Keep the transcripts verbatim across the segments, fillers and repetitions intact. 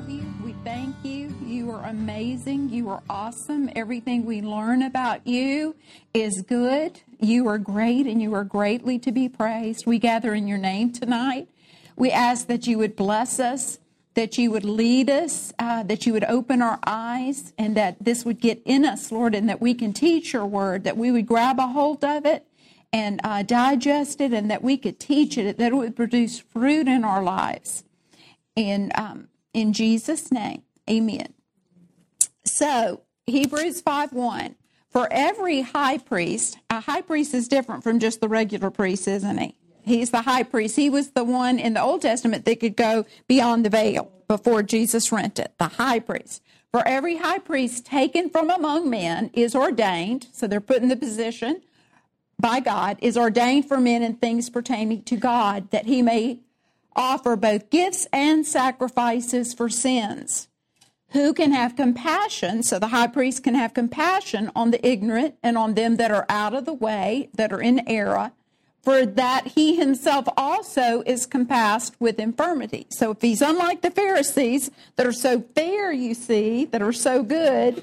love you. We thank you. You are amazing. You are awesome. Everything we learn about you is good. You are great, and you are greatly to be praised. We gather in your name tonight. We ask that you would bless us, that you would lead us, uh, that you would open our eyes, and that this would get in us, Lord, and that we can teach your word, that we would grab a hold of it and uh, digest it, and that we could teach it, that it would produce fruit in our lives. And um, in Jesus' name, amen. So, Hebrews five one. For every high priest, a high priest is different from just the regular priest, isn't he? He's the high priest. He was the one in the Old Testament that could go beyond the veil before Jesus rent it, the high priest. For every high priest taken from among men is ordained, so they're put in the position by God, is ordained for men in things pertaining to God, that he may offer both gifts and sacrifices for sins. Who can have compassion? So the high priest can have compassion on the ignorant and on them that are out of the way, that are in error, for that he himself also is compassed with infirmity. So if he's unlike the Pharisees that are so fair, you see, that are so good,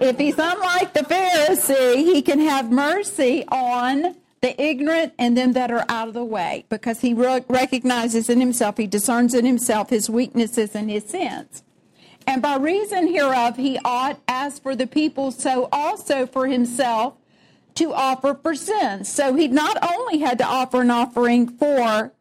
if he's unlike the Pharisee, he can have mercy on the ignorant and them that are out of the way, because he recognizes in himself, he discerns in himself his weaknesses and his sins. And by reason hereof, he ought, as for the people, so also for himself, to offer for sins. So he not only had to offer an offering for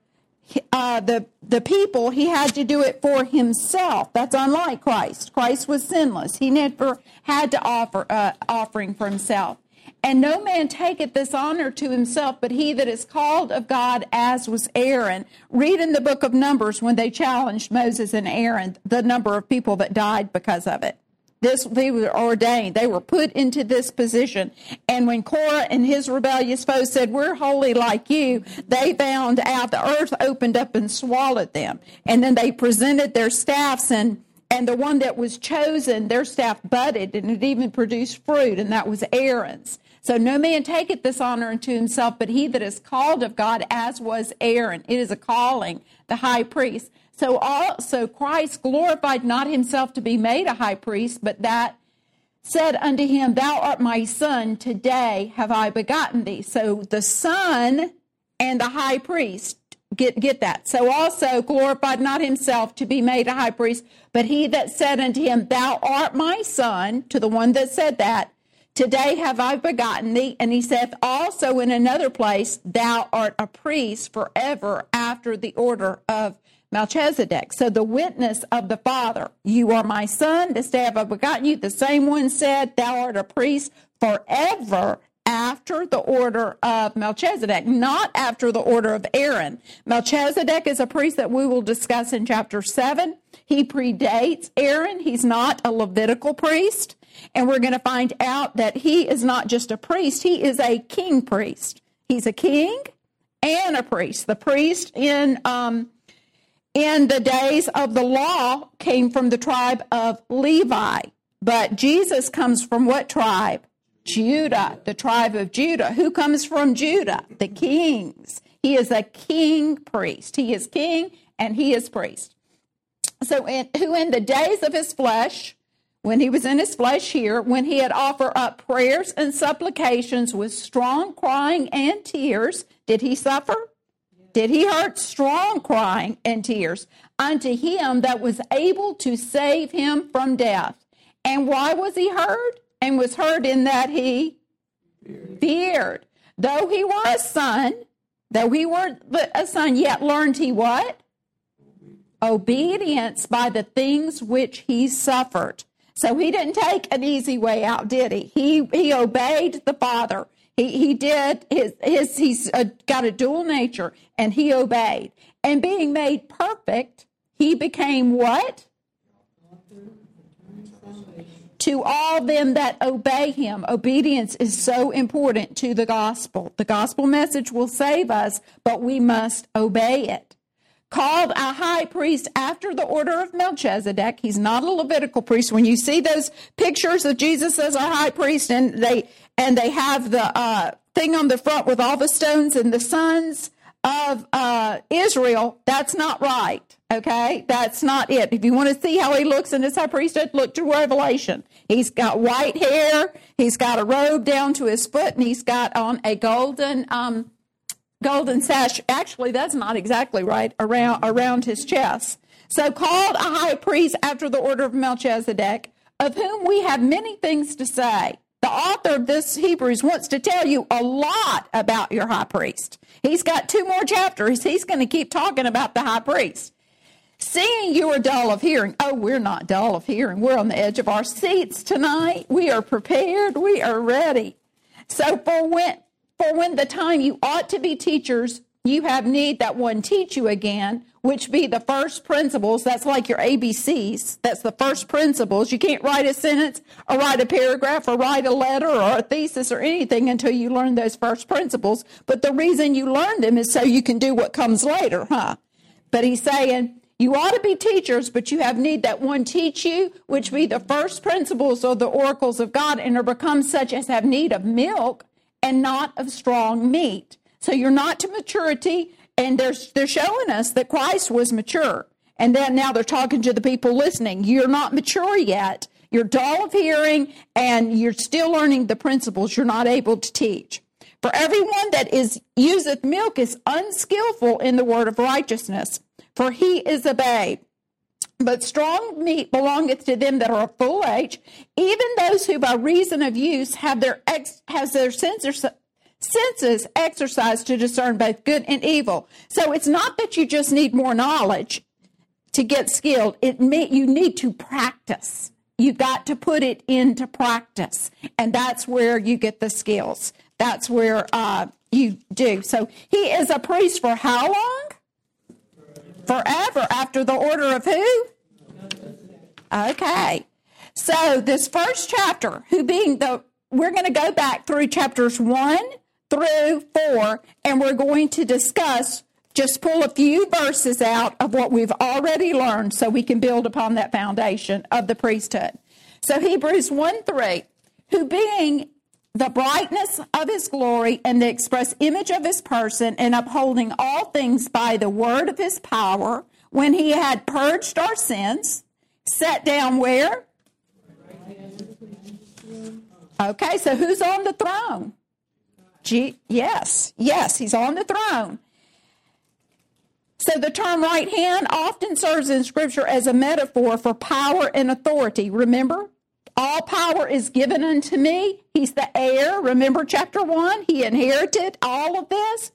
uh, the, the people, he had to do it for himself. That's unlike Christ. Christ was sinless. He never had to offer uh, offering for himself. And no man taketh this honor to himself, but he that is called of God, as was Aaron. Read in the book of Numbers when they challenged Moses and Aaron, the number of people that died because of it. This, they were ordained. They were put into this position. And when Korah and his rebellious foes said, we're holy like you, they found out the earth opened up and swallowed them. And then they presented their staffs, and, and the one that was chosen, their staff budded, and it even produced fruit, and that was Aaron's. So no man taketh this honor unto himself, but he that is called of God, as was Aaron. It is a calling, the high priest. So also Christ glorified not himself to be made a high priest, but that said unto him, thou art my son, today have I begotten thee. So the son and the high priest, get, get that. So also glorified not himself to be made a high priest, but he that said unto him, thou art my son, to the one that said that, today have I begotten thee. And he saith also in another place, thou art a priest forever after the order of Melchizedek. So the witness of the Father, you are my son, this day have I begotten you. The same one said, thou art a priest forever after the order of Melchizedek, not after the order of Aaron. Melchizedek is a priest that we will discuss in chapter seven. He predates Aaron. He's not a Levitical priest. And we're going to find out that he is not just a priest. He is a king priest. He's a king and a priest. The priest in um, In the days of the law came from the tribe of Levi, but Jesus comes from what tribe? Judah, the tribe of Judah. Who comes from Judah? The kings. He is a king priest. He is king and he is priest. So in, who in the days of his flesh, when he was in his flesh here, when he had offered up prayers and supplications with strong crying and tears, did he suffer? Did he heard strong crying and tears unto him that was able to save him from death? And why was he heard? And was heard in that he feared. feared. Though he were a son, though he were a son, yet learned he what? Obedience by the things which he suffered. So he didn't take an easy way out, did he? He, he obeyed the Father. He he did, his, his he's uh, got a dual nature, and he obeyed. And being made perfect, he became what? To all them that obey him. Obedience is so important to the gospel. The gospel message will save us, but we must obey it. Called a high priest after the order of Melchizedek. He's not a Levitical priest. When you see those pictures of Jesus as a high priest, and they... And they have the uh, thing on the front with all the stones and the sons of uh, Israel. That's not right. Okay, that's not it. If you want to see how he looks in his high priesthood, look to Revelation. He's got white hair, he's got a robe down to his foot, and he's got on a golden um, golden sash. Actually, that's not exactly right, around around his chest. So called a high priest after the order of Melchizedek, of whom we have many things to say. The author of this Hebrews wants to tell you a lot about your high priest. He's got two more chapters. He's going to keep talking about the high priest. Seeing you are dull of hearing. Oh, we're not dull of hearing. We're on the edge of our seats tonight. We are prepared. We are ready. So for when, for when the time you ought to be teachers, you have need that one teach you again, which be the first principles. That's like your A B Cs. That's the first principles. You can't write a sentence or write a paragraph or write a letter or a thesis or anything until you learn those first principles. But the reason you learn them is so you can do what comes later, huh? But he's saying, you ought to be teachers, but you have need that one teach you, which be the first principles of the oracles of God, and are become such as have need of milk and not of strong meat. So you're not to maturity, and they're, they're showing us that Christ was mature. And then now they're talking to the people listening. You're not mature yet. You're dull of hearing, and you're still learning the principles. You're not able to teach. For everyone that is useth milk is unskillful in the word of righteousness, for he is a babe. But strong meat belongeth to them that are of full age, even those who by reason of use have their ex, has their senses, senses exercised to discern both good and evil. So it's not that you just need more knowledge to get skilled. It meant you need to practice. You've got to put it into practice, and that's where you get the skills. That's where uh, you do. So he is a priest for how long? Forever, after the order of who? Okay. So this first chapter, who being the, we're going to go back through chapters one through four, and we're going to discuss, just pull a few verses out of what we've already learned so we can build upon that foundation of the priesthood. So Hebrews one three, who being the brightness of his glory and the express image of his person, and upholding all things by the word of his power, when he had purged our sins, sat down where? Okay, so who's on the throne? G- yes, yes, he's on the throne. So the term right hand often serves in Scripture as a metaphor for power and authority. Remember? All power is given unto me. He's the heir. Remember chapter one? He inherited all of this.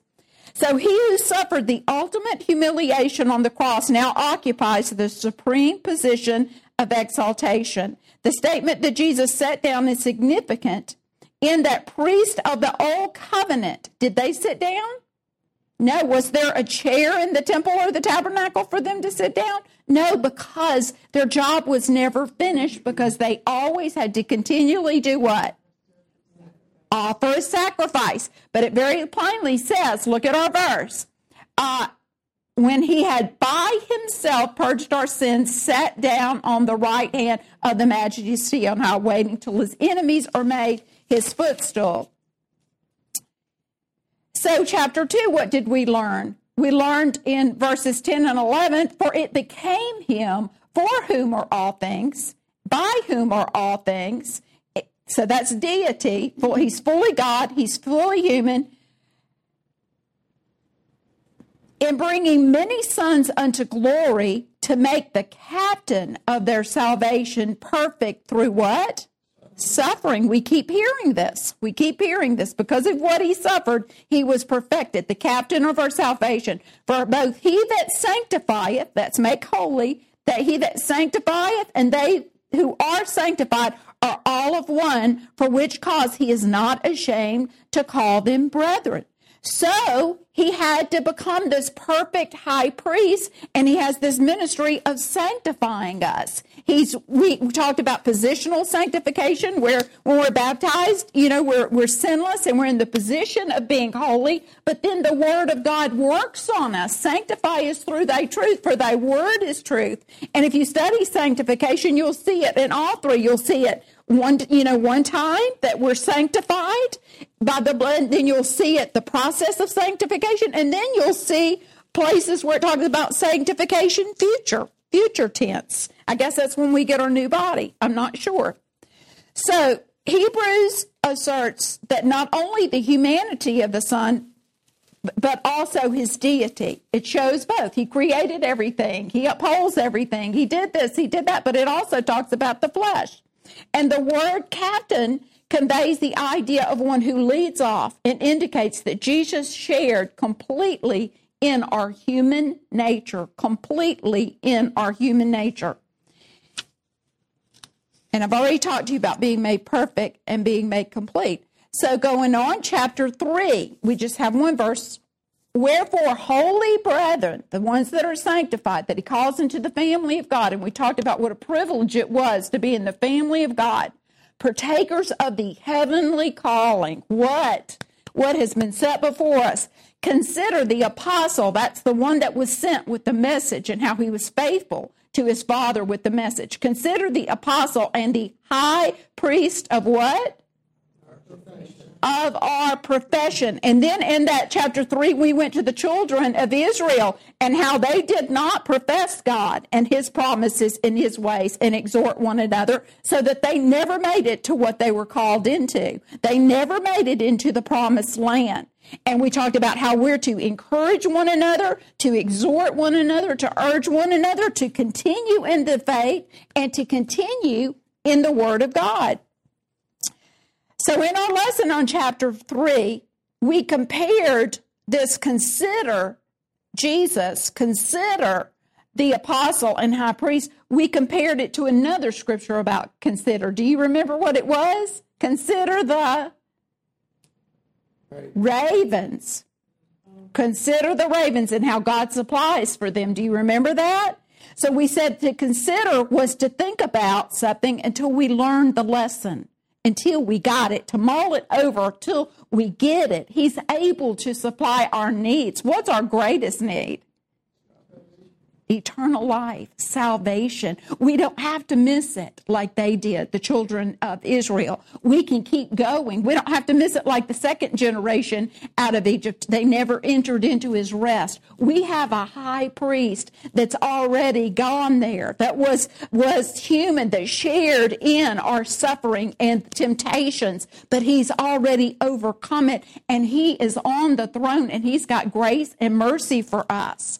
So he who suffered the ultimate humiliation on the cross now occupies the supreme position of exaltation. The statement that Jesus sat down is significant in that priest of the old covenant, did they sit down? No. Was there a chair in the temple or the tabernacle for them to sit down? No, because their job was never finished, because they always had to continually do what? Offer a sacrifice. But it very plainly says, look at our verse, uh, when he had by himself purged our sins, sat down on the right hand of the majesty on high, waiting till his enemies are made his footstool. So chapter two, what did we learn? We learned in verses ten and eleven, for it became him for whom are all things, by whom are all things. So that's deity. He's fully God. He's fully human. In bringing many sons unto glory, to make the captain of their salvation perfect through what? Suffering. We keep hearing this. We keep hearing this. Because of what he suffered, he was perfected, the captain of our salvation. For both he that sanctifieth, that's make holy, that he that sanctifieth and they who are sanctified are all of one, for which cause he is not ashamed to call them brethren. So he had to become this perfect high priest, and he has this ministry of sanctifying us. He's we talked about positional sanctification, where when we're baptized, you know, we're we're sinless and we're in the position of being holy. But then the word of God works on us. Sanctify us through thy truth, for thy word is truth. And if you study sanctification, you'll see it in all three. You'll see it. One, you know, one time that we're sanctified by the blood, then you'll see it, the process of sanctification, and then you'll see places where it talks about sanctification, future, future tense. I guess that's when we get our new body. I'm not sure. So Hebrews asserts that not only the humanity of the Son, but also his deity. It shows both. He created everything. He upholds everything. He did this. He did that. But it also talks about the flesh. And the word captain conveys the idea of one who leads off and indicates that Jesus shared completely in our human nature, completely in our human nature. And I've already talked to you about being made perfect and being made complete. So going on, chapter three, we just have one verse. Wherefore, holy brethren, the ones that are sanctified, that he calls into the family of God, and we talked about what a privilege it was to be in the family of God, partakers of the heavenly calling. What? What has been set before us? Consider the apostle, that's the one that was sent with the message and how he was faithful to his Father with the message. Consider the apostle and the high priest of what? Of our profession. And then in that chapter three, we went to the children of Israel and how they did not profess God and his promises and his ways and exhort one another, so that they never made it to what they were called into. They never made it into the promised land. And we talked about how we're to encourage one another, to exhort one another, to urge one another, to continue in the faith and to continue in the Word of God. So in our lesson on chapter three, we compared this consider Jesus, consider the apostle and high priest. We compared it to another scripture about consider. Do you remember what it was? Consider the ravens. Consider the ravens and how God supplies for them. Do you remember that? So we said to consider was to think about something until we learned the lesson. Until we got it, to mull it over, till we get it. He's able to supply our needs. What's our greatest need? Eternal life, salvation. We don't have to miss it like they did, the children of Israel. We can keep going. We don't have to miss it like the second generation out of Egypt. They never entered into his rest. We have a high priest that's already gone there, that was, was human, that shared in our suffering and temptations, but he's already overcome it, and he is on the throne, and he's got grace and mercy for us.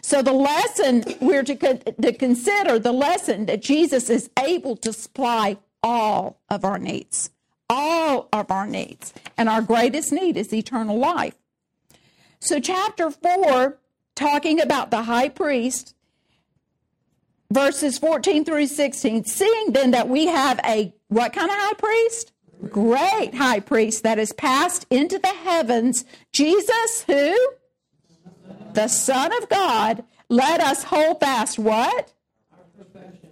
So the lesson we're to, con- to consider, the lesson that Jesus is able to supply all of our needs, all of our needs. And our greatest need is eternal life. So chapter four, talking about the high priest, verses fourteen through sixteen, seeing then that we have a, what kind of high priest? Great high priest that is passed into the heavens, Jesus who? The Son of God, let us hold fast what? Our profession.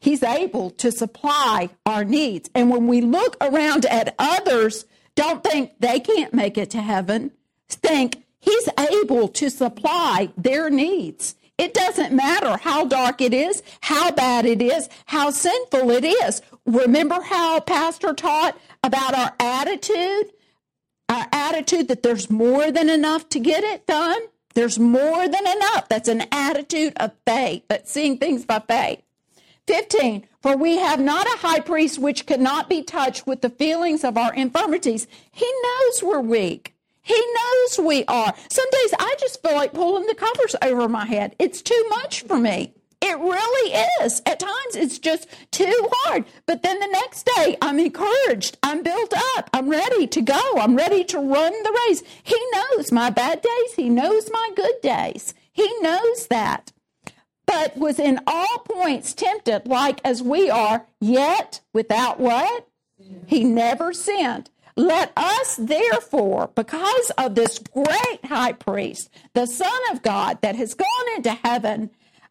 He's able to supply our needs. And when we look around at others, don't think they can't make it to heaven. Think he's able to supply their needs. It doesn't matter how dark it is, how bad it is, how sinful it is. Remember how Pastor taught about our attitude? Our attitude that there's more than enough to get it done. There's more than enough. That's an attitude of faith, that's seeing things by faith. fifteen, for we have not a high priest which cannot be touched with the feelings of our infirmities. He knows we're weak. He knows we are. Some days I just feel like pulling the covers over my head. It's too much for me. It really is. At times it's just too hard. But then the next day I'm encouraged. I'm built up. I'm ready to go. I'm ready to run the race. He knows my bad days. He knows my good days. He knows that. But was in all points tempted like as we are, yet without what? Yeah. He never sinned. Let us therefore, because of this great high priest, the Son of God that has gone into heaven,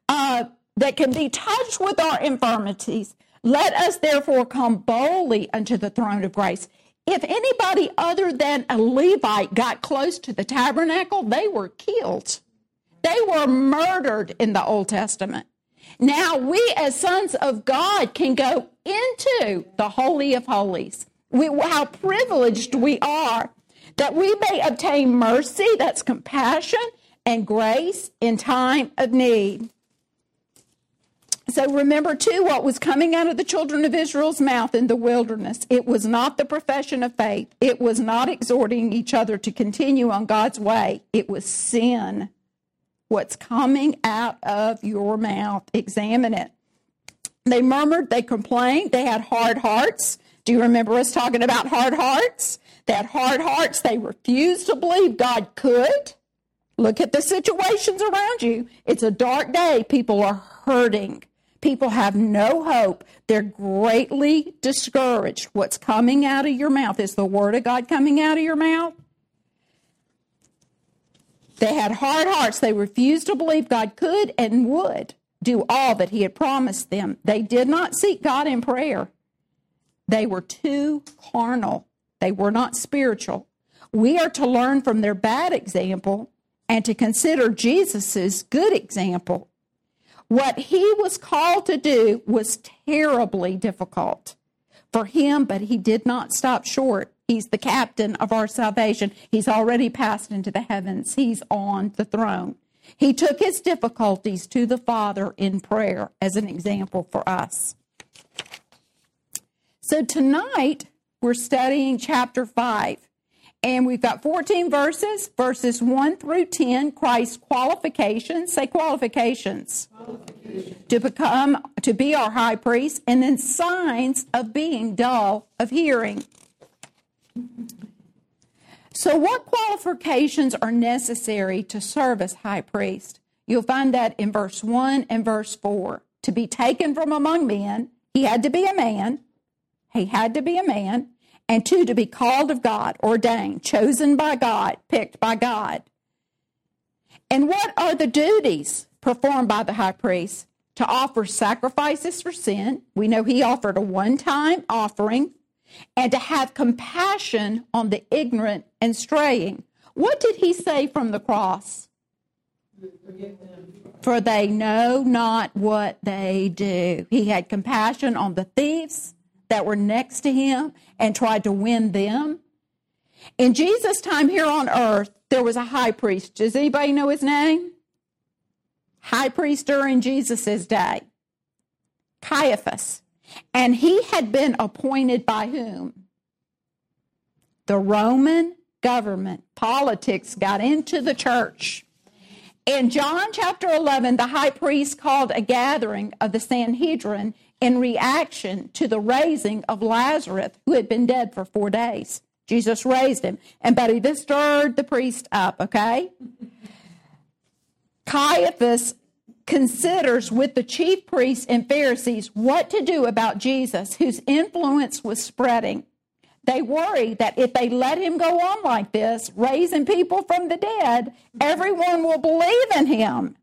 Uh, that can be touched with our infirmities. Let us therefore come boldly unto the throne of grace. If anybody other than a Levite got close to the tabernacle, they were killed. They were murdered in the Old Testament. Now we as sons of God can go into the Holy of Holies. We, how privileged we are that we may obtain mercy, that's compassion, and grace in time of need. So remember, too, what was coming out of the children of Israel's mouth in the wilderness. It was not the profession of faith. It was not exhorting each other to continue on God's way. It was sin. What's coming out of your mouth, examine it. They murmured, they complained, they had hard hearts. Do you remember us talking about hard hearts? They had hard hearts. They refused to believe God could. Look at the situations around you. It's a dark day. People are hurting. People have no hope. They're greatly discouraged. What's coming out of your mouth? Is the word of God coming out of your mouth? They had hard hearts. They refused to believe God could and would do all that he had promised them. They did not seek God in prayer. They were too carnal. They were not spiritual. We are to learn from their bad example and to consider Jesus' good example. What he was called to do was terribly difficult for him, but he did not stop short. He's the captain of our salvation. He's already passed into the heavens. He's on the throne. He took his difficulties to the Father in prayer as an example for us. So tonight, we're studying chapter five. And we've got fourteen verses, verses one through ten, Christ's qualifications. Say qualifications. Qualifications. To become, to be our high priest. And then signs of being dull of hearing. So what qualifications are necessary to serve as high priest? You'll find that in verse one and verse four. To be taken from among men, he had to be a man. He had to be a man. And two, to be called of God, ordained, chosen by God, picked by God. And what are the duties performed by the high priest? To offer sacrifices for sin. We know he offered a one-time offering. And to have compassion on the ignorant and straying. What did he say from the cross? Forgive them. For they know not what they do. He had compassion on the thieves that were next to him and tried to win them. In Jesus' time here on earth, there was a high priest. Does anybody know his name? High priest during Jesus' day. Caiaphas. And he had been appointed by whom? The Roman government. Politics got into the church. In John chapter eleven, the high priest called a gathering of the Sanhedrin in reaction to the raising of Lazarus, who had been dead for four days. Jesus raised him. And buddy, this stirred the priest up, okay? Caiaphas considers with the chief priests and Pharisees what to do about Jesus, whose influence was spreading. They worry that if they let him go on like this, raising people from the dead, everyone will believe in him.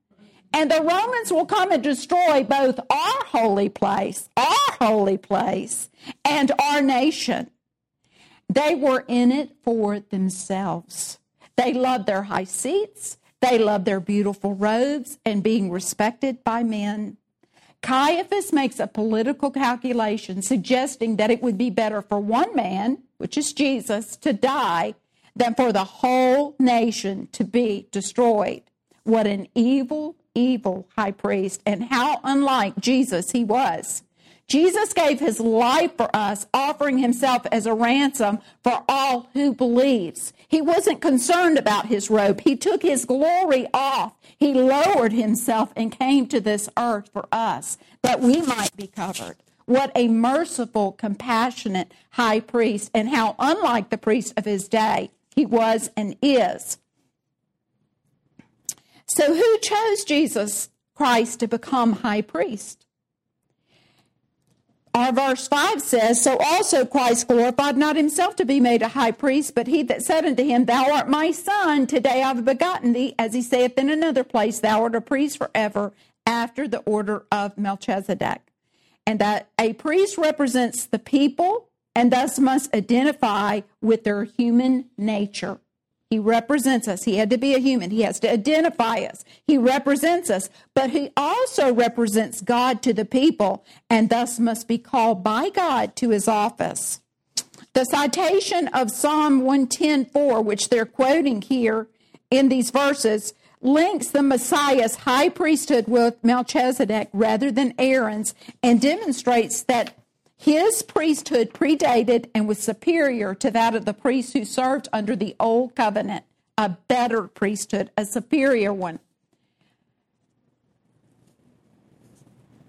And the Romans will come and destroy both our holy place, our holy place, and our nation. They were in it for themselves. They loved their high seats. They loved their beautiful robes and being respected by men. Caiaphas makes a political calculation suggesting that it would be better for one man, which is Jesus, to die than for the whole nation to be destroyed. What an evil, evil high priest, and how unlike Jesus he was. Jesus gave his life for us, offering himself as a ransom for all who believes. He wasn't concerned about his robe. He took his glory off. He lowered himself and came to this earth for us, that we might be covered. What a merciful, compassionate high priest, and how unlike the priest of his day he was and is. So who chose Jesus Christ to become high priest? Our verse five says, so also Christ glorified not himself to be made a high priest, but he that said unto him, thou art my son, today I have begotten thee, as he saith in another place, thou art a priest forever, after the order of Melchizedek. And that a priest represents the people, and thus must identify with their human nature. He represents us. He had to be a human. He has to identify us. He represents us, but he also represents God to the people and thus must be called by God to his office. The citation of Psalm one ten four, which they're quoting here in these verses, links the Messiah's high priesthood with Melchizedek rather than Aaron's, and demonstrates that his priesthood predated and was superior to that of the priests who served under the old covenant, a better priesthood, a superior one.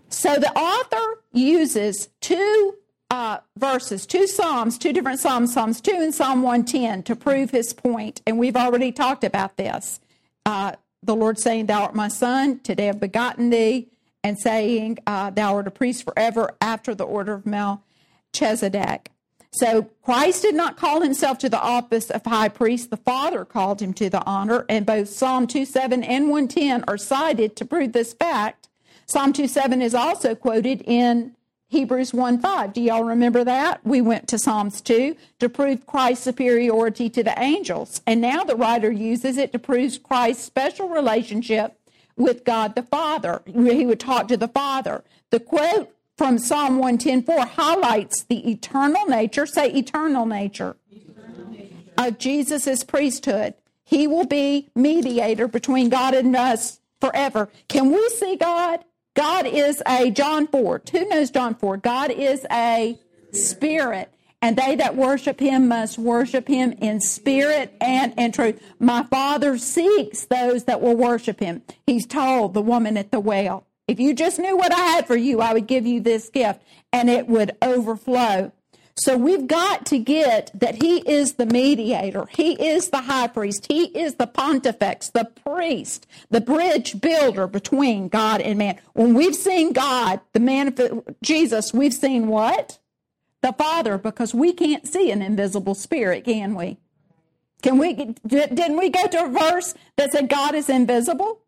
So the author uses two uh, verses, two Psalms, two different Psalms, Psalms two and Psalm one ten, to prove his point. And we've already talked about this. Uh, the Lord saying, "Thou art my son, today I've begotten thee," and saying, uh, "Thou art a priest forever after the order of Melchizedek." So Christ did not call himself to the office of high priest. The Father called him to the honor, and both Psalm two seven and one ten are cited to prove this fact. Psalm two seven is also quoted in Hebrews one five. Do y'all remember that? We went to Psalms two to prove Christ's superiority to the angels. And now the writer uses it to prove Christ's special relationship with God the Father. He would talk to the Father. The quote from Psalm one ten four highlights the eternal nature, say eternal nature, eternal nature. of Jesus' priesthood. He will be mediator between God and us forever. Can we see God? God is a John four. Who knows John four? God is a spirit, and they that worship him must worship him in spirit and in truth. My Father seeks those that will worship him. He's told the woman at the well, "If you just knew what I had for you, I would give you this gift, and it would overflow." So we've got to get that he is the mediator. He is the high priest. He is the pontifex, the priest, the bridge builder between God and man. When we've seen God, the man, Jesus, we've seen what? The Father, because we can't see an invisible spirit, can we? Can we? Didn't we go to a verse that said God is invisible?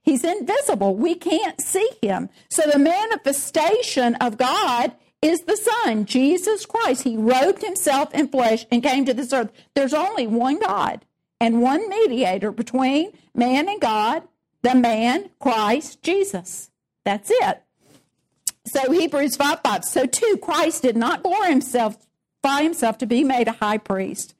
He's invisible. We can't see him. So the manifestation of God is the Son, Jesus Christ. He robed himself in flesh and came to this earth. There's only one God and one mediator between man and God, the man, Christ Jesus. That's it. So Hebrews five five. So too, Christ did not glorify himself, by himself to be made a high priest,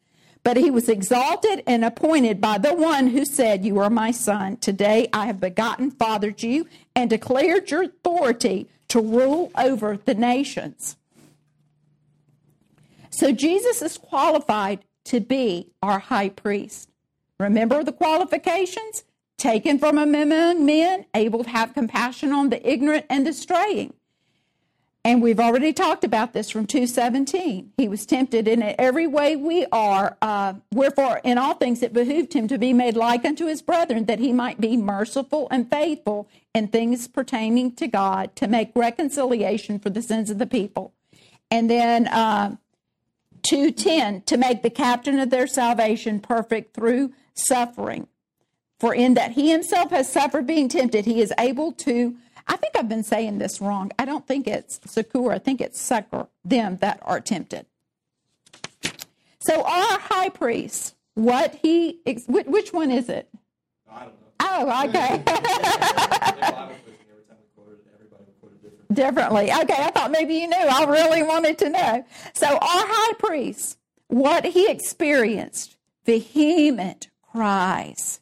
but he was exalted and appointed by the one who said, "You are my son. Today I have begotten, fathered you, and declared your authority to rule over the nations." So Jesus is qualified to be our high priest. Remember the qualifications? Taken from among men, able to have compassion on the ignorant and the straying. And we've already talked about this from two seventeen. He was tempted in every way we are. Uh, Wherefore, in all things it behooved him to be made like unto his brethren, that he might be merciful and faithful in things pertaining to God, to make reconciliation for the sins of the people. And then uh, two ten, to make the captain of their salvation perfect through suffering. For in that he himself has suffered being tempted, he is able to, I think I've been saying this wrong. I don't think it's succor. I think it's succor them that are tempted. So our high priest, what he, which one is it? I don't know. Oh, okay. Differently. Okay, I thought maybe you knew. I really wanted to know. So our high priest, what he experienced, vehement cries,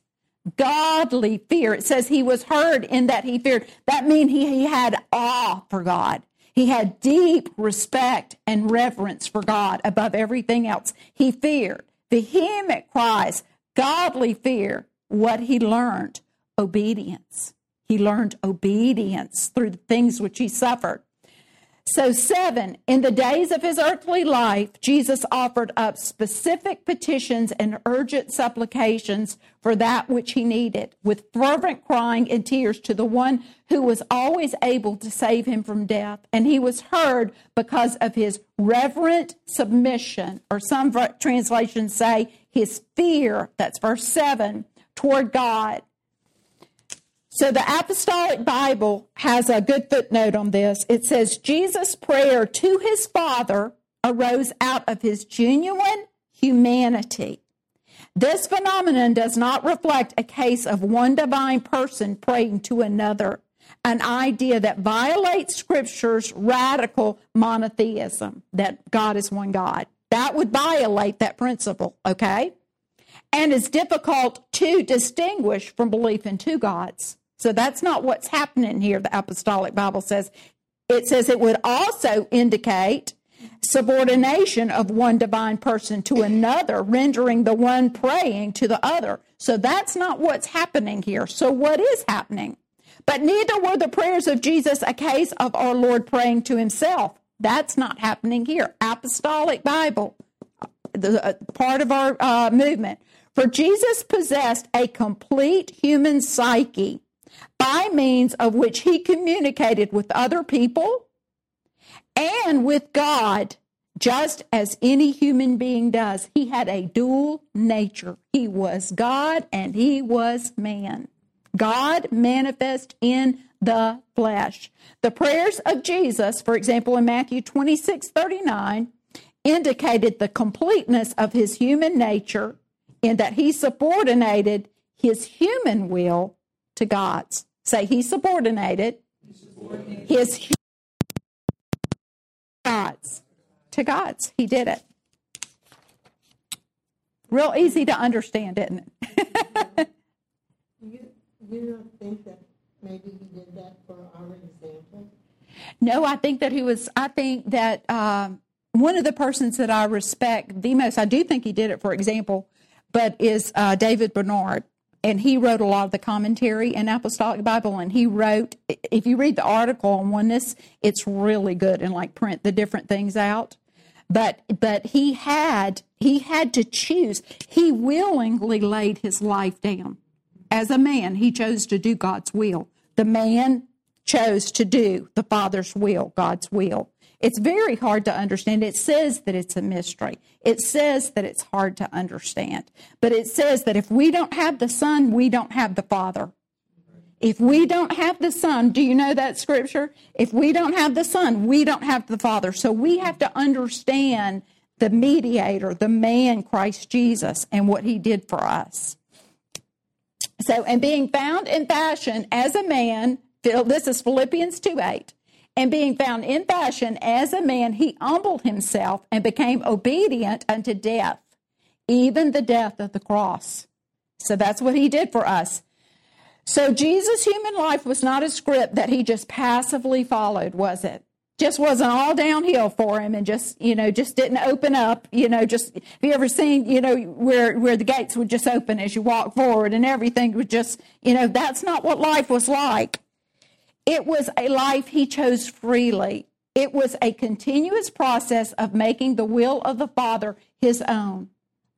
godly fear. It says he was heard in that he feared. That means he, he had awe for God. He had deep respect and reverence for God above everything else. He feared. Vehement cries, godly fear. What he learned, obedience. He learned obedience through the things which he suffered. So seven, in the days of his earthly life, Jesus offered up specific petitions and urgent supplications for that which he needed, with fervent crying and tears to the one who was always able to save him from death. And he was heard because of his reverent submission, or some translations say his fear, that's verse seven, toward God. So the Apostolic Bible has a good footnote on this. It says, Jesus' prayer to his Father arose out of his genuine humanity. This phenomenon does not reflect a case of one divine person praying to another, an idea that violates Scripture's radical monotheism, that God is one God. That would violate that principle, okay? and is difficult to distinguish from belief in two gods. So that's not what's happening here, the Apostolic Bible says. It says it would also indicate subordination of one divine person to another, rendering the one praying to the other. So that's not what's happening here. So what is happening? But neither were the prayers of Jesus a case of our Lord praying to himself. That's not happening here. Apostolic Bible, the uh, part of our uh, movement. For Jesus possessed a complete human psyche by means of which he communicated with other people and with God, just as any human being does. He had a dual nature. He was God and he was man. God manifest in the flesh. The prayers of Jesus, for example, in Matthew twenty-six thirty-nine, indicated the completeness of his human nature in that he subordinated his human will to God's. Say, he subordinated, he subordinated. his human God's to God's. He did it. Real easy to understand, isn't it? you, you don't think that maybe he did that for our example? No, I think that he was, I think that um, one of the persons that I respect the most, I do think he did it for example, but is uh, David Bernard. And he wrote a lot of the commentary in Apostolic Bible, and he wrote, if you read the article on oneness, it's really good and like print the different things out. But but he had he had to choose. He willingly laid his life down. As a man, he chose to do God's will. The man chose to do the Father's will, God's will. It's very hard to understand. It says that it's a mystery. It says that it's hard to understand. But it says that if we don't have the Son, we don't have the Father. If we don't have the Son, do you know that scripture? If we don't have the Son, we don't have the Father. So we have to understand the mediator, the man, Christ Jesus, and what he did for us. So, and being found in fashion as a man, this is Philippians two eight. And being found in fashion as a man, he humbled himself and became obedient unto death, even the death of the cross. So that's what he did for us. So Jesus' human life was not a script that he just passively followed, was it? Just wasn't all downhill for him and just, you know, just didn't open up, you know, just, have you ever seen, you know, where, where the gates would just open as you walk forward and everything would just, you know, that's not what life was like. It was a life he chose freely. It was a continuous process of making the will of the Father his own.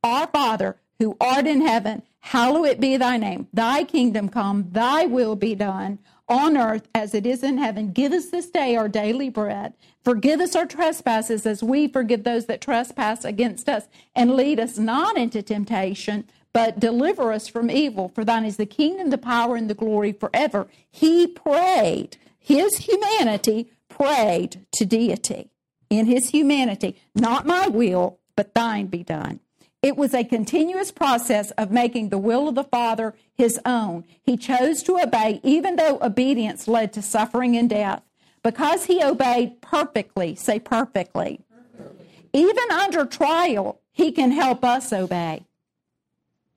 Our Father, who art in heaven, hallowed be thy name. Thy kingdom come, thy will be done, on earth as it is in heaven. Give us this day our daily bread. Forgive us our trespasses as we forgive those that trespass against us. And lead us not into temptation, but deliver us from evil, for thine is the kingdom, the power, and the glory forever. He prayed. His humanity prayed to deity in his humanity. Not my will, but thine be done. It was a continuous process of making the will of the Father his own. He chose to obey, even though obedience led to suffering and death. Because he obeyed perfectly, say perfectly, perfectly. Even under trial, he can help us obey.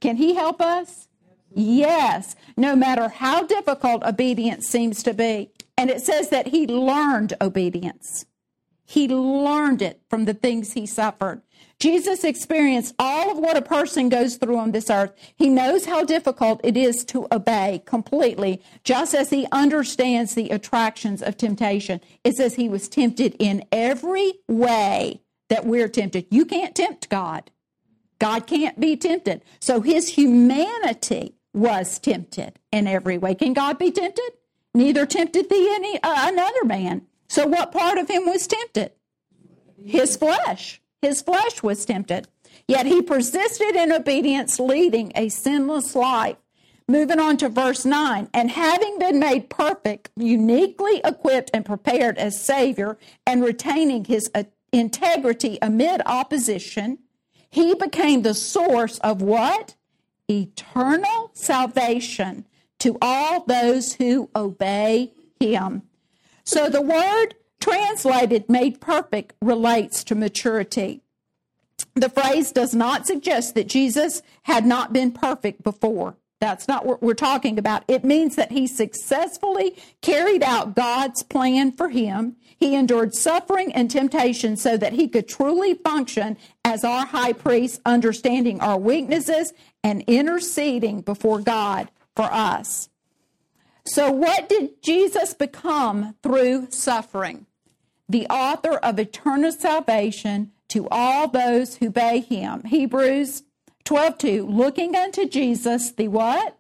Can he help us? Yes, no matter how difficult obedience seems to be. And it says that he learned obedience. He learned it from the things he suffered. Jesus experienced all of what a person goes through on this earth. He knows how difficult it is to obey completely, just as he understands the attractions of temptation. It says he was tempted in every way that we're tempted. You can't tempt God. God can't be tempted. So his humanity was tempted in every way. Can God be tempted? Neither tempted thee any uh, another man. So what part of him was tempted? His flesh. His flesh was tempted. Yet he persisted in obedience, leading a sinless life. Moving on to verse nine, and having been made perfect, uniquely equipped and prepared as Savior, and retaining his uh, integrity amid opposition, he became the source of what? Eternal salvation to all those who obey him. So the word translated made perfect relates to maturity. The phrase does not suggest that Jesus had not been perfect before. That's not what we're talking about. It means that he successfully carried out God's plan for him. He endured suffering and temptation so that he could truly function as our high priest, understanding our weaknesses and interceding before God for us. So what did Jesus become through suffering? The author of eternal salvation to all those who obey him. Hebrews twelve two, looking unto Jesus, the what?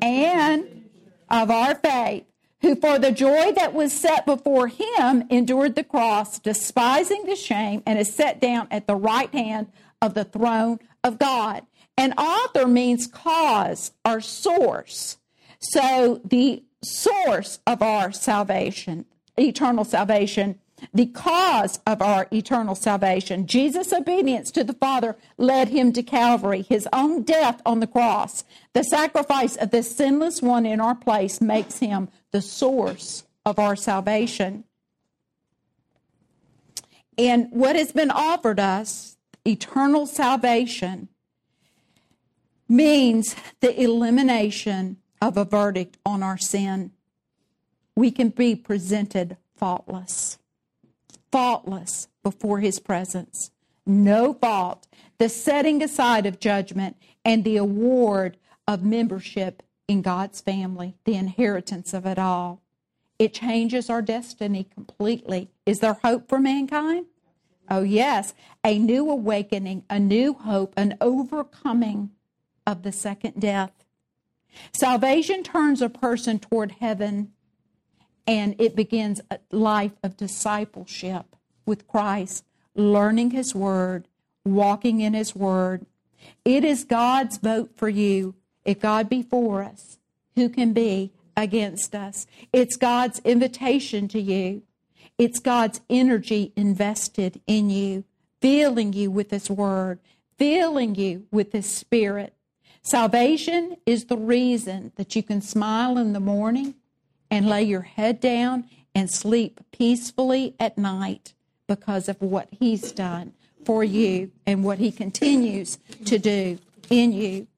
And of our faith, who for the joy that was set before him endured the cross, despising the shame, and is set down at the right hand of the throne of God. And author means cause or source. So the source of our salvation, eternal salvation, the cause of our eternal salvation. Jesus' obedience to the Father led him to Calvary, his own death on the cross. The sacrifice of this sinless one in our place makes him the source of our salvation. And what has been offered us, eternal salvation, means the elimination of a verdict on our sin. We can be presented faultless. Faultless before his presence. No fault. The setting aside of judgment and the award of membership in God's family. The inheritance of it all. It changes our destiny completely. Is there hope for mankind? Oh yes. A new awakening, a new hope, an overcoming of the second death. Salvation turns a person toward heaven. And it begins a life of discipleship with Christ, learning his word, walking in his word. It is God's vote for you. If God be for us, who can be against us? It's God's invitation to you. It's God's energy invested in you, filling you with his word, filling you with his spirit. Salvation is the reason that you can smile in the morning and lay your head down and sleep peacefully at night because of what he's done for you and what he continues to do in you.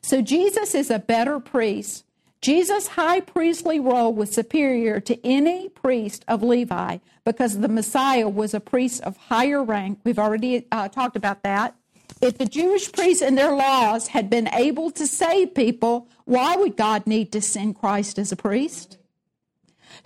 So Jesus is a better priest. Jesus' high priestly role was superior to any priest of Levi because the Messiah was a priest of higher rank. We've already uh, talked about that. If the Jewish priests and their laws had been able to save people, why would God need to send Christ as a priest?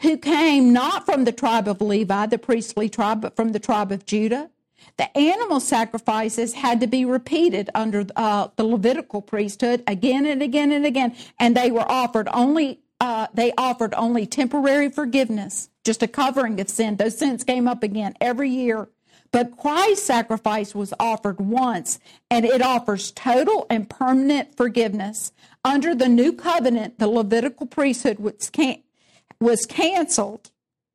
Who came not from the tribe of Levi, the priestly tribe, but from the tribe of Judah. The animal sacrifices had to be repeated under uh, the Levitical priesthood again and again and again, and they were offered only uh, they offered only temporary forgiveness, just a covering of sin. Those sins came up again every year. But Christ's sacrifice was offered once, and it offers total and permanent forgiveness. Under the new covenant, the Levitical priesthood was, can- was canceled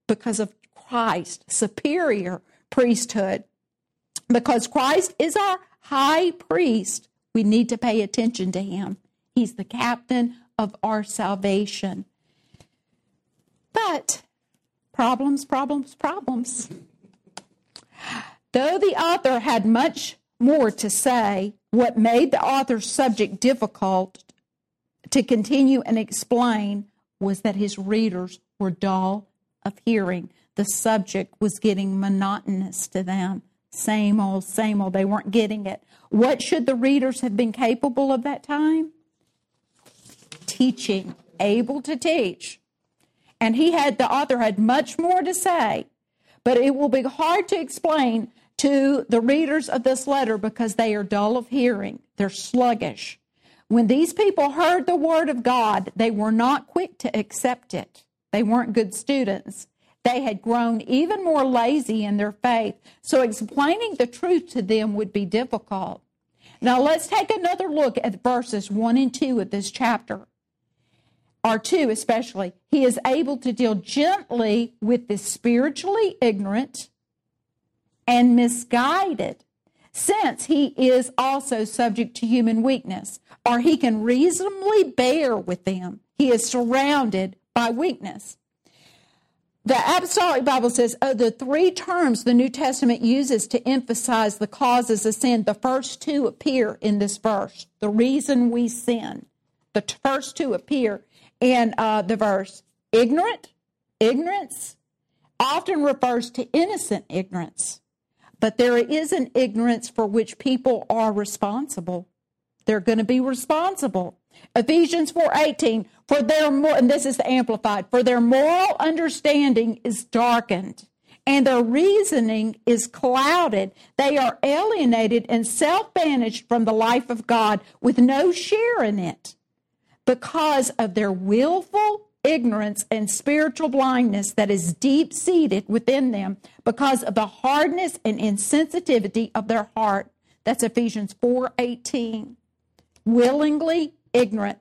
because of Christ's superior priesthood. Because Christ is our high priest, we need to pay attention to him. He's the captain of our salvation. But problems, problems, problems. Though the author had much more to say, what made the author's subject difficult to continue and explain was that his readers were dull of hearing. The subject was getting monotonous to them. Same old, same old. They weren't getting it. What should the readers have been capable of that time? Teaching, able to teach. And he had, the author had much more to say. But it will be hard to explain to the readers of this letter because they are dull of hearing. They're sluggish. When these people heard the word of God, they were not quick to accept it. They weren't good students. They had grown even more lazy in their faith. So explaining the truth to them would be difficult. Now let's take another look at verses one and two of this chapter. Or two especially, he is able to deal gently with the spiritually ignorant and misguided, since he is also subject to human weakness, or he can reasonably bear with them. He is surrounded by weakness. The Apostolic Bible says, of the three terms the New Testament uses to emphasize the causes of sin, the first two appear in this verse. The reason we sin. The t- first two appear in uh, the verse. Ignorant, ignorance, often refers to innocent ignorance. But there is an ignorance for which people are responsible. They're going to be responsible. Ephesians four eighteen, for their more, and this is the Amplified, for their moral understanding is darkened, and their reasoning is clouded. They are alienated and self-banished from the life of God with no share in it because of their willful ignorance and spiritual blindness that is deep-seated within them because of the hardness and insensitivity of their heart. That's Ephesians four eighteen. Willingly ignorant.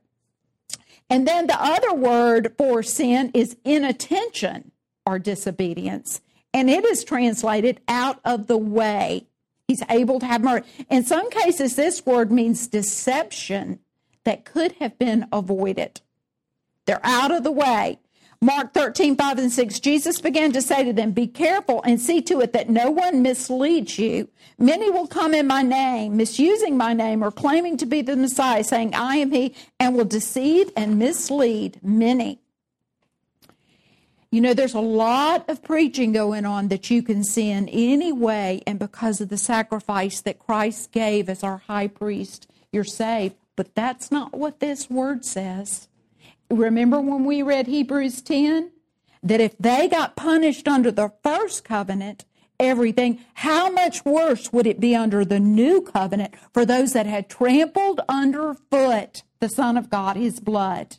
And then the other word for sin is inattention or disobedience, and it is translated out of the way. He's able to have mercy. In some cases, this word means deception that could have been avoided. They're out of the way. Mark thirteen, five and six, Jesus began to say to them, be careful and see to it that no one misleads you. Many will come in my name, misusing my name or claiming to be the Messiah, saying, I am he, and will deceive and mislead many. You know, there's a lot of preaching going on that you can sin any way, and because of the sacrifice that Christ gave as our high priest, you're saved. But that's not what this word says. Remember when we read Hebrews ten, that if they got punished under the first covenant, everything, how much worse would it be under the new covenant for those that had trampled underfoot the Son of God, his blood?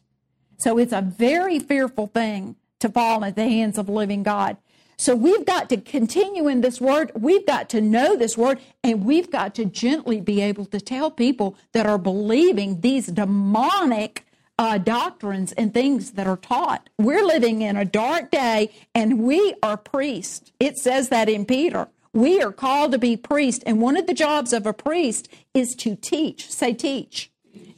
So it's a very fearful thing to fall at the hands of living God. So we've got to continue in this word. We've got to know this word, and we've got to gently be able to tell people that are believing these demonic Uh, doctrines and things that are taught. We're living in a dark day, and we are priests. It says that in Peter. We are called to be priests, and one of the jobs of a priest is to teach. Say teach.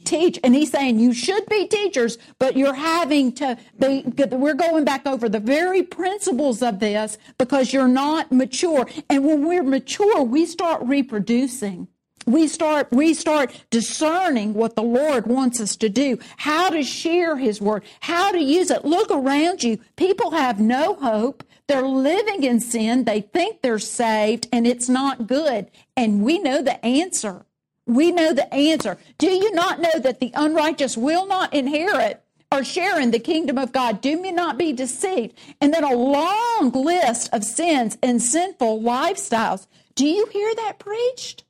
Teach. And he's saying you should be teachers, but you're having to be, we're going back over the very principles of this because you're not mature. And when we're mature, we start reproducing. We start we start discerning what the Lord wants us to do, how to share his word, how to use it. Look around you. People have no hope. They're living in sin. They think they're saved, and it's not good. And we know the answer. We know the answer. Do you not know that the unrighteous will not inherit or share in the kingdom of God? Do you not be deceived? And then a long list of sins and sinful lifestyles. Do you hear that preached?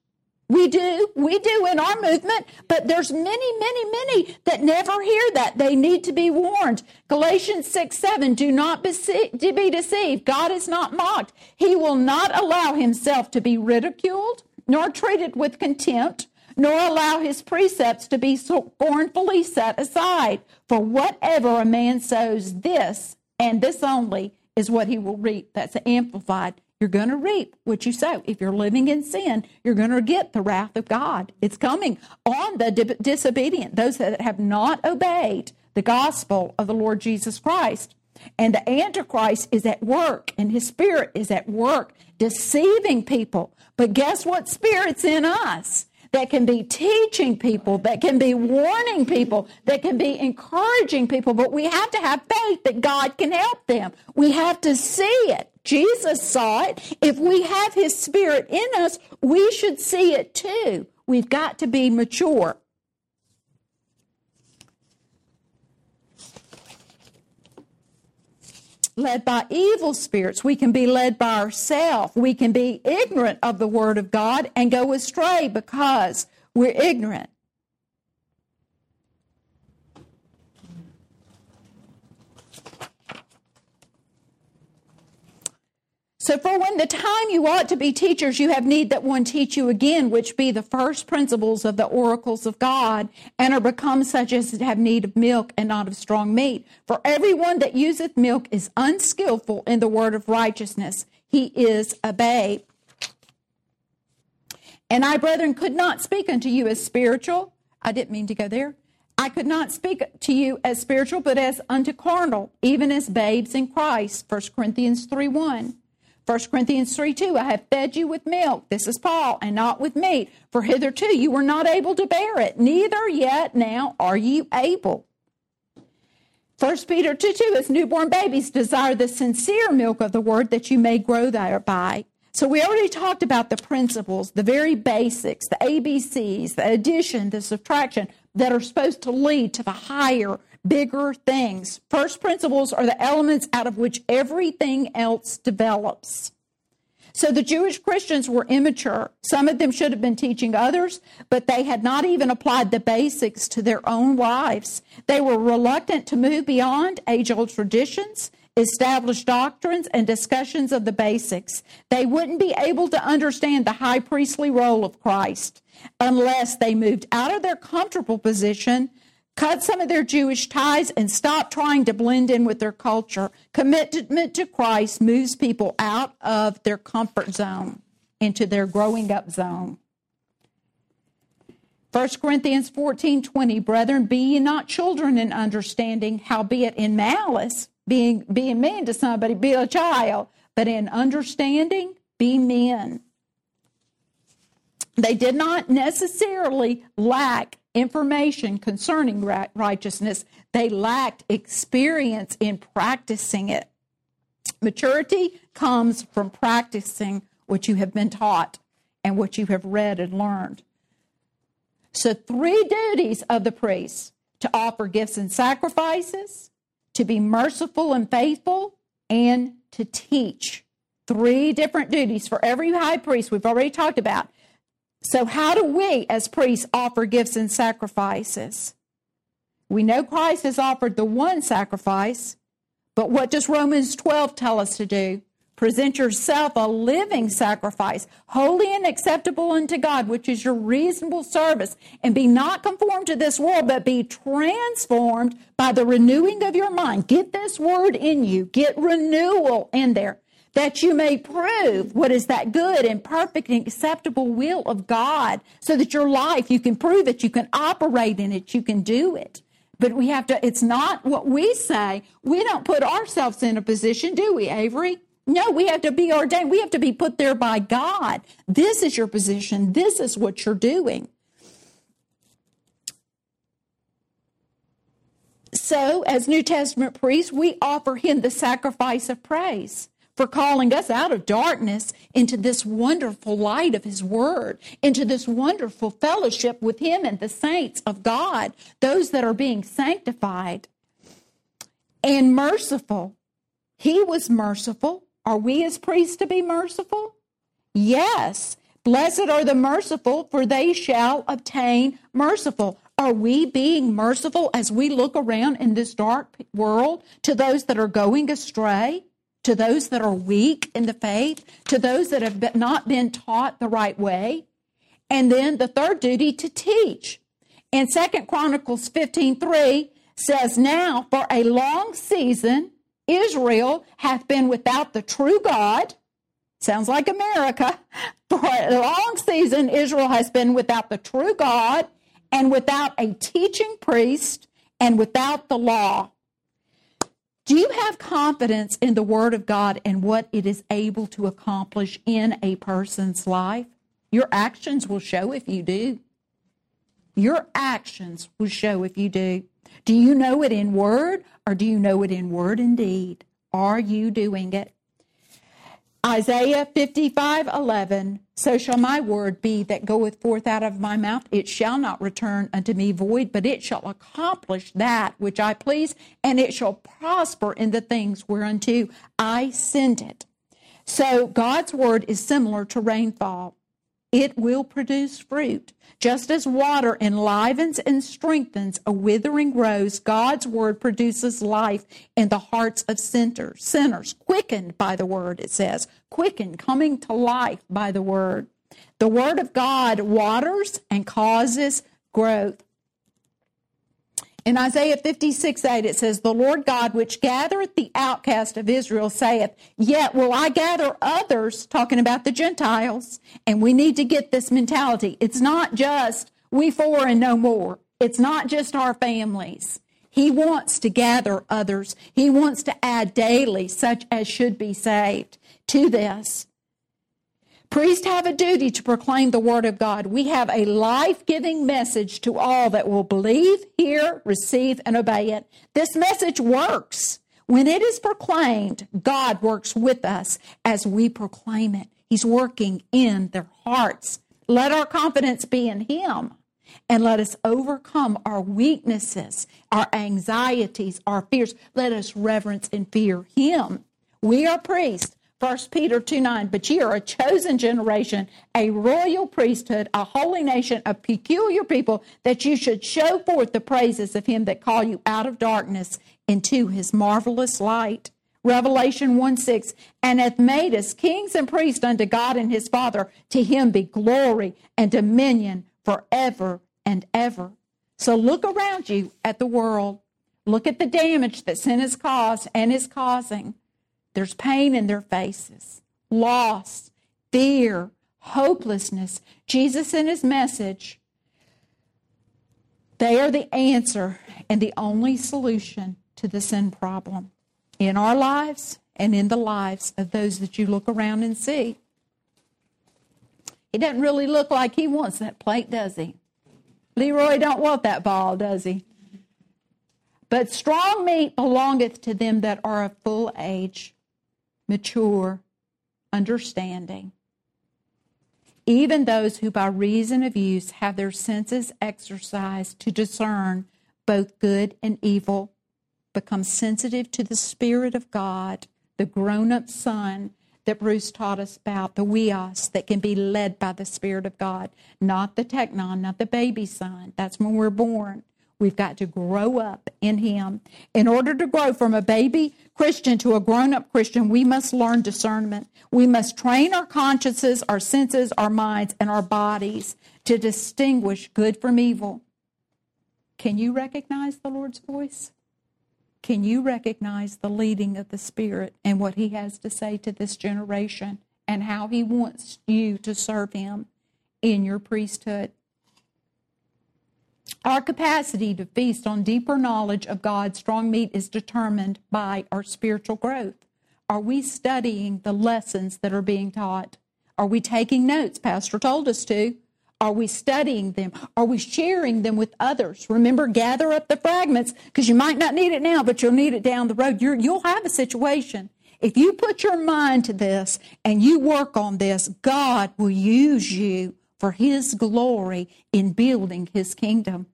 We do. We do in our movement, but there's many, many, many that never hear that. They need to be warned. Galatians six, seven, do not be deceived. God is not mocked. He will not allow himself to be ridiculed, nor treated with contempt, nor allow his precepts to be scornfully set aside. For whatever a man sows, this and this only is what he will reap. That's Amplified. You're going to reap what you sow. If you're living in sin, you're going to get the wrath of God. It's coming on the di- disobedient, those that have not obeyed the gospel of the Lord Jesus Christ. And the Antichrist is at work, and his spirit is at work, deceiving people. But guess what spirit's in us that can be teaching people, that can be warning people, that can be encouraging people? But we have to have faith that God can help them. We have to see it. Jesus saw it. If we have his spirit in us, we should see it too. We've got to be mature. Led by evil spirits, we can be led by ourselves. We can be ignorant of the word of God and go astray because we're ignorant. So for when the time you ought to be teachers, you have need that one teach you again, which be the first principles of the oracles of God, and are become such as have need of milk and not of strong meat. For everyone that useth milk is unskillful in the word of righteousness. He is a babe. And I, brethren, could not speak unto you as spiritual. I didn't mean to go there. I could not speak to you as spiritual, but as unto carnal, even as babes in Christ. First Corinthians three one. First Corinthians three two. I have fed you with milk, this is Paul, and not with meat, for hitherto you were not able to bear it, neither yet now are you able. First Peter two two. As newborn babies, desire the sincere milk of the word, that you may grow thereby. So we already talked about the principles, the very basics, the A B Cs, the addition, the subtraction, that are supposed to lead to the higher, bigger things. First principles are the elements out of which everything else develops. So the Jewish Christians were immature. Some of them should have been teaching others, but they had not even applied the basics to their own lives. They were reluctant to move beyond age-old traditions, established doctrines, and discussions of the basics. They wouldn't be able to understand the high priestly role of Christ unless they moved out of their comfortable position, cut some of their Jewish ties, and stopped trying to blend in with their culture. Commitment to Christ moves people out of their comfort zone into their growing up zone. First Corinthians fourteen twenty, brethren, be ye not children in understanding, howbeit in malice, Being, being mean to somebody, be a child, but in understanding, be men. They did not necessarily lack information concerning righteousness. They lacked experience in practicing it. Maturity comes from practicing what you have been taught and what you have read and learned. So three duties of the priest: to offer gifts and sacrifices, to be merciful and faithful, and to teach. Three different duties for every high priest we've already talked about. So how do we as priests offer gifts and sacrifices? We know Christ has offered the one sacrifice, but what does Romans twelve tell us to do? Present yourself a living sacrifice, holy and acceptable unto God, which is your reasonable service. And be not conformed to this world, but be transformed by the renewing of your mind. Get this word in you. Get renewal in there, that you may prove what is that good and perfect and acceptable will of God, so that your life, you can prove it, you can operate in it, you can do it. But we have to, it's not what we say. We don't put ourselves in a position, do we, Avery? No, we have to be ordained. We have to be put there by God. This is your position. This is what you're doing. So, as New Testament priests, we offer him the sacrifice of praise for calling us out of darkness into this wonderful light of his word, into this wonderful fellowship with him and the saints of God, those that are being sanctified. And merciful. He was merciful. Are we as priests to be merciful? Yes. Blessed are the merciful, for they shall obtain merciful. Are we being merciful as we look around in this dark world to those that are going astray, to those that are weak in the faith, to those that have not been taught the right way? And then the third duty, to teach. In Second Chronicles fifteen three says, now for a long season Israel hath been without the true God. Sounds like America. For a long season, Israel has been without the true God, and without a teaching priest, and without the law. Do you have confidence in the Word of God and what it is able to accomplish in a person's life? Your actions will show if you do. Your actions will show if you do. Do you know it in word, or do you know it in word and deed? Are you doing it? Isaiah fifty-five eleven, so shall my word be that goeth forth out of my mouth. It shall not return unto me void, but it shall accomplish that which I please, and it shall prosper in the things whereunto I send it. So God's word is similar to rainfall. It will produce fruit. Just as water enlivens and strengthens a withering rose, God's word produces life in the hearts of sinners. Sinners, quickened by the word, it says. Quickened, coming to life by the word. The word of God waters and causes growth. In Isaiah fifty-six eight, it says, the Lord God, which gathereth the outcast of Israel, saith, yet will I gather others, talking about the Gentiles. And we need to get this mentality. It's not just we four and no more. It's not just our families. He wants to gather others. He wants to add daily such as should be saved to this. Priests have a duty to proclaim the Word of God. We have a life-giving message to all that will believe, hear, receive, and obey it. This message works. When it is proclaimed, God works with us as we proclaim it. He's working in their hearts. Let our confidence be in Him, and let us overcome our weaknesses, our anxieties, our fears. Let us reverence and fear Him. We are priests. First Peter two nine, but ye are a chosen generation, a royal priesthood, a holy nation, a peculiar people, that you should show forth the praises of Him that called you out of darkness into His marvelous light. Revelation one six, and hath made us kings and priests unto God and His Father. To Him be glory and dominion forever and ever. So look around you at the world. Look at the damage that sin has caused and is causing. There's pain in their faces, loss, fear, hopelessness. Jesus and His message, they are the answer and the only solution to the sin problem in our lives and in the lives of those that you look around and see. He doesn't really look like he wants that plate, does he? Leroy don't want that ball, does he? But strong meat belongeth to them that are of full age, mature, understanding. Even those who by reason of use have their senses exercised to discern both good and evil, become sensitive to the Spirit of God, the grown-up son that Bruce taught us about, the weos that can be led by the Spirit of God, not the technon, not the baby son. That's when we're born. We've got to grow up in Him. In order to grow from a baby Christian to a grown-up Christian, we must learn discernment. We must train our consciences, our senses, our minds, and our bodies to distinguish good from evil. Can you recognize the Lord's voice? Can you recognize the leading of the Spirit and what He has to say to this generation and how He wants you to serve Him in your priesthood? Our capacity to feast on deeper knowledge of God's strong meat is determined by our spiritual growth. Are we studying the lessons that are being taught? Are we taking notes? Pastor told us to. Are we studying them? Are we sharing them with others? Remember, gather up the fragments, because you might not need it now, but you'll need it down the road. You're, you'll have a situation. If you put your mind to this and you work on this, God will use you for His glory in building His kingdom.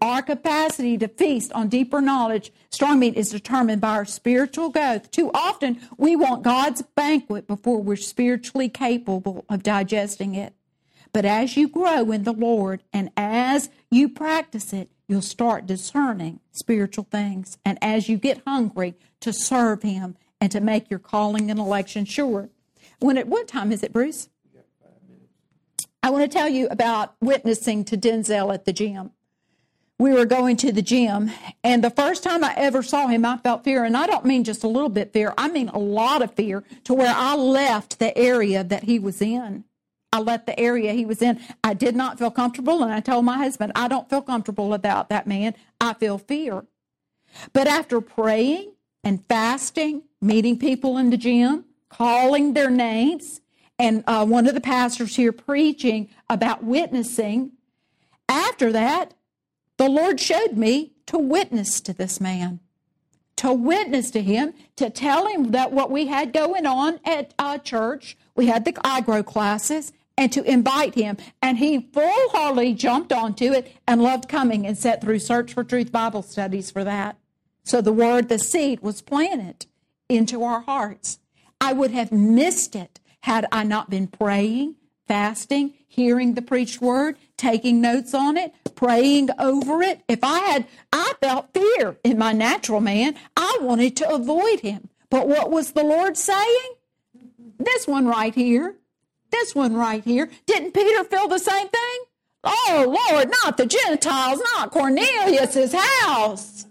Our capacity to feast on deeper knowledge, strong meat, is determined by our spiritual growth. Too often, we want God's banquet before we're spiritually capable of digesting it. But as you grow in the Lord and as you practice it, you'll start discerning spiritual things. And as you get hungry to serve Him and to make your calling and election sure. When at what time is it, Bruce? I want to tell you about witnessing to Denzel at the gym. We were going to the gym, and the first time I ever saw him, I felt fear, and I don't mean just a little bit fear. I mean a lot of fear, to where I left the area that he was in. I left the area he was in. I did not feel comfortable, and I told my husband, I don't feel comfortable about that man. I feel fear. But after praying and fasting, meeting people in the gym, calling their names, and uh, one of the pastors here preaching about witnessing, after that, the Lord showed me to witness to this man, to witness to him, to tell him that what we had going on at our church, we had the agro classes, and to invite him. And he full-heartedly jumped onto it and loved coming and sat through Search for Truth Bible studies for that. So the word, the seed, was planted into our hearts. I would have missed it had I not been praying, fasting, hearing the preached word, taking notes on it, praying over it. If I had, I felt fear in my natural man. I wanted to avoid him. But what was the Lord saying? This one right here, this one right here. Didn't Peter feel the same thing? Oh, Lord, not the Gentiles, not Cornelius' house.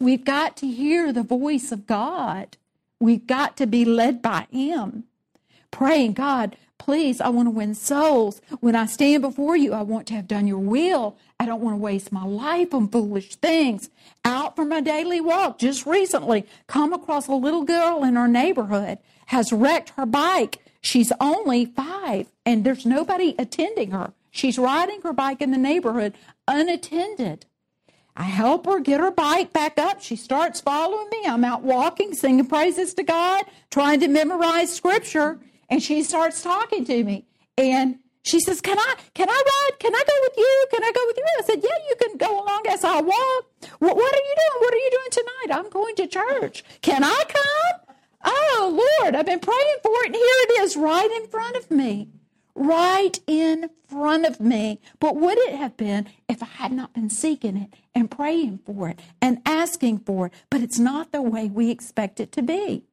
We've got to hear the voice of God. We've got to be led by Him. praying, God, please, I want to win souls. When I stand before you, I want to have done your will. I don't want to waste my life on foolish things. Out for my daily walk, just recently, come across a little girl in our neighborhood, has wrecked her bike. She's only five, and there's nobody attending her. She's riding her bike in the neighborhood unattended. I help her get her bike back up. She starts following me. I'm out walking, singing praises to God, trying to memorize scripture. And she starts talking to me. And she says, can I can I ride? Can I go with you? Can I go with you? I said, yeah, you can go along as I walk. What, what are you doing? What are you doing tonight? I'm going to church. Can I come? Oh, Lord, I've been praying for it. And here it is right in front of me. Right in front of me. But would it have been if I had not been seeking it and praying for it and asking for it? But it's not the way we expect it to be.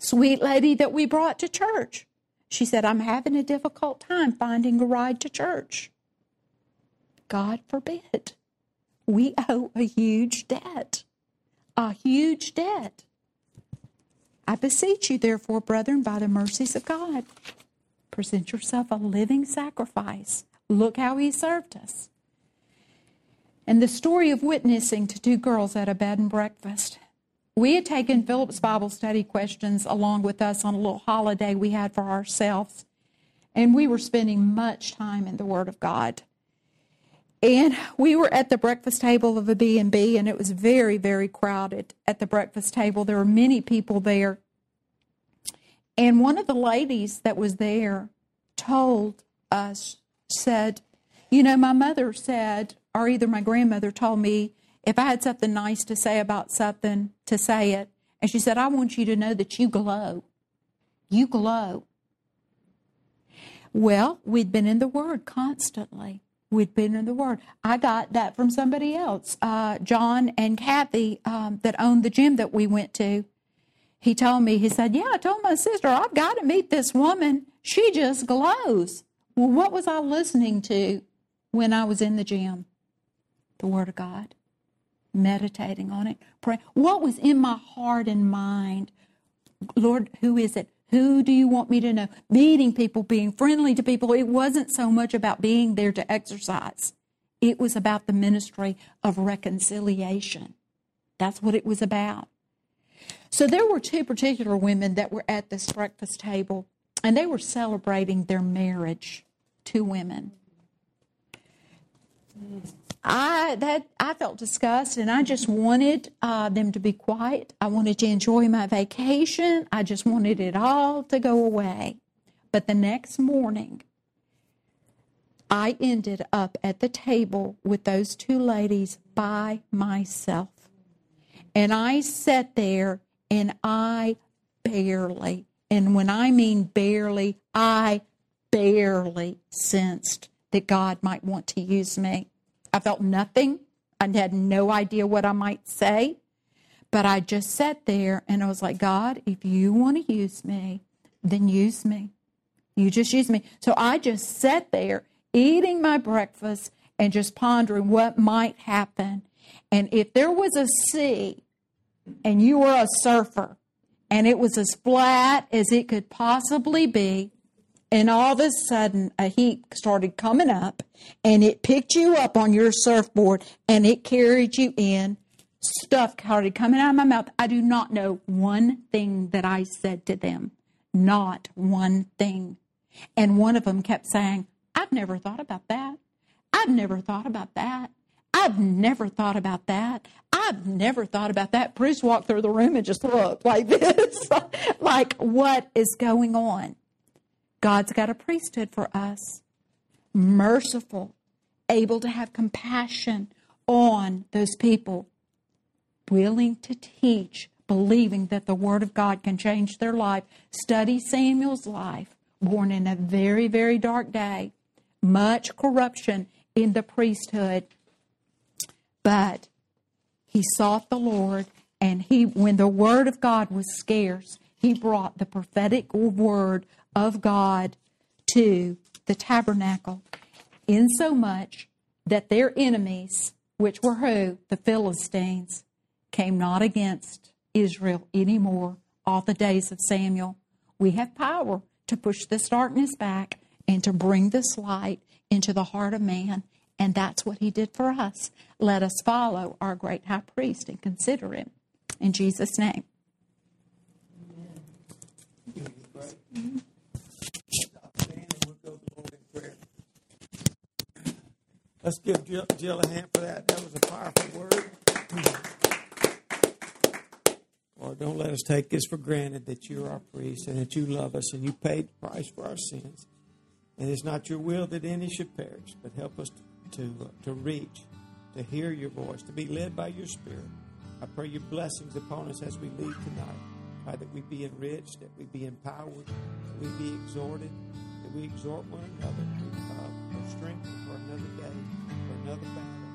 Sweet lady that we brought to church, she said, I'm having a difficult time finding a ride to church. God forbid. We owe a huge debt. A huge debt. I beseech you, therefore, brethren, by the mercies of God, present yourself a living sacrifice. Look how he served us. And the story of witnessing to two girls at a bed and breakfast. We had taken Phillips Bible study questions along with us on a little holiday we had for ourselves. And we were spending much time in the Word of God. And we were at the breakfast table of a B and B, and it was very, very crowded at the breakfast table. There were many people there. And one of the ladies that was there told us, said, you know, my mother said, or either my grandmother told me, if I had something nice to say about something, to say it. And she said, I want you to know that you glow. You glow. Well, we'd been in the Word constantly. We'd been in the Word. I got that from somebody else. Uh, John and Kathy um, that owned the gym that we went to. He told me, he said, yeah, I told my sister, I've got to meet this woman. She just glows. Well, what was I listening to when I was in the gym? The Word of God. Meditating on it. Pray. What was in my heart and mind? Lord, who is it? Who do you want me to know? Meeting people, being friendly to people. It wasn't so much about being there to exercise. It was about the ministry of reconciliation. That's what it was about. So there were two particular women that were at this breakfast table, and they were celebrating their marriage, two women. I that I felt disgust, and I just wanted uh, them to be quiet. I wanted to enjoy my vacation. I just wanted it all to go away. But the next morning, I ended up at the table with those two ladies by myself. And I sat there, and I barely, and when I mean barely, I barely sensed that God might want to use me. I felt nothing. I had no idea what I might say. But I just sat there, and I was like, God, if you want to use me, then use me. You just use me. So I just sat there, eating my breakfast, and just pondering what might happen. And if there was a sea and you were a surfer and it was as flat as it could possibly be, and all of a sudden a heap started coming up and it picked you up on your surfboard and it carried you in, stuff started coming out of my mouth. I do not know one thing that I said to them. Not one thing. And one of them kept saying, I've never thought about that. I've never thought about that. I've never thought about that. I've never thought about that. Bruce walked through the room and just looked like this. Like, what is going on? God's got a priesthood for us. Merciful, able to have compassion on those people. Willing to teach, believing that the Word of God can change their life. Study Samuel's life, born in a very, very dark day. Much corruption in the priesthood. But he sought the Lord, and he, when the Word of God was scarce, he brought the prophetic Word of God to the tabernacle, insomuch that their enemies, which were who? The Philistines, came not against Israel anymore all the days of Samuel. We have power to push this darkness back and to bring this light into the heart of man. And that's what he did for us. Let us follow our great high priest and consider him. In Jesus' name. Amen. Let's give Jill, Jill a hand for that. That was a powerful word. Lord, don't let us take this for granted that you're our priest and that you love us and you paid the price for our sins. And it's not your will that any should perish, but help us to, to, to reach, to hear your voice, to be led by your Spirit. I pray your blessings upon us as we leave tonight. I pray that we be enriched, that we be empowered, that we be exhorted, that we exhort one another, uh, for strength for another day, for another battle.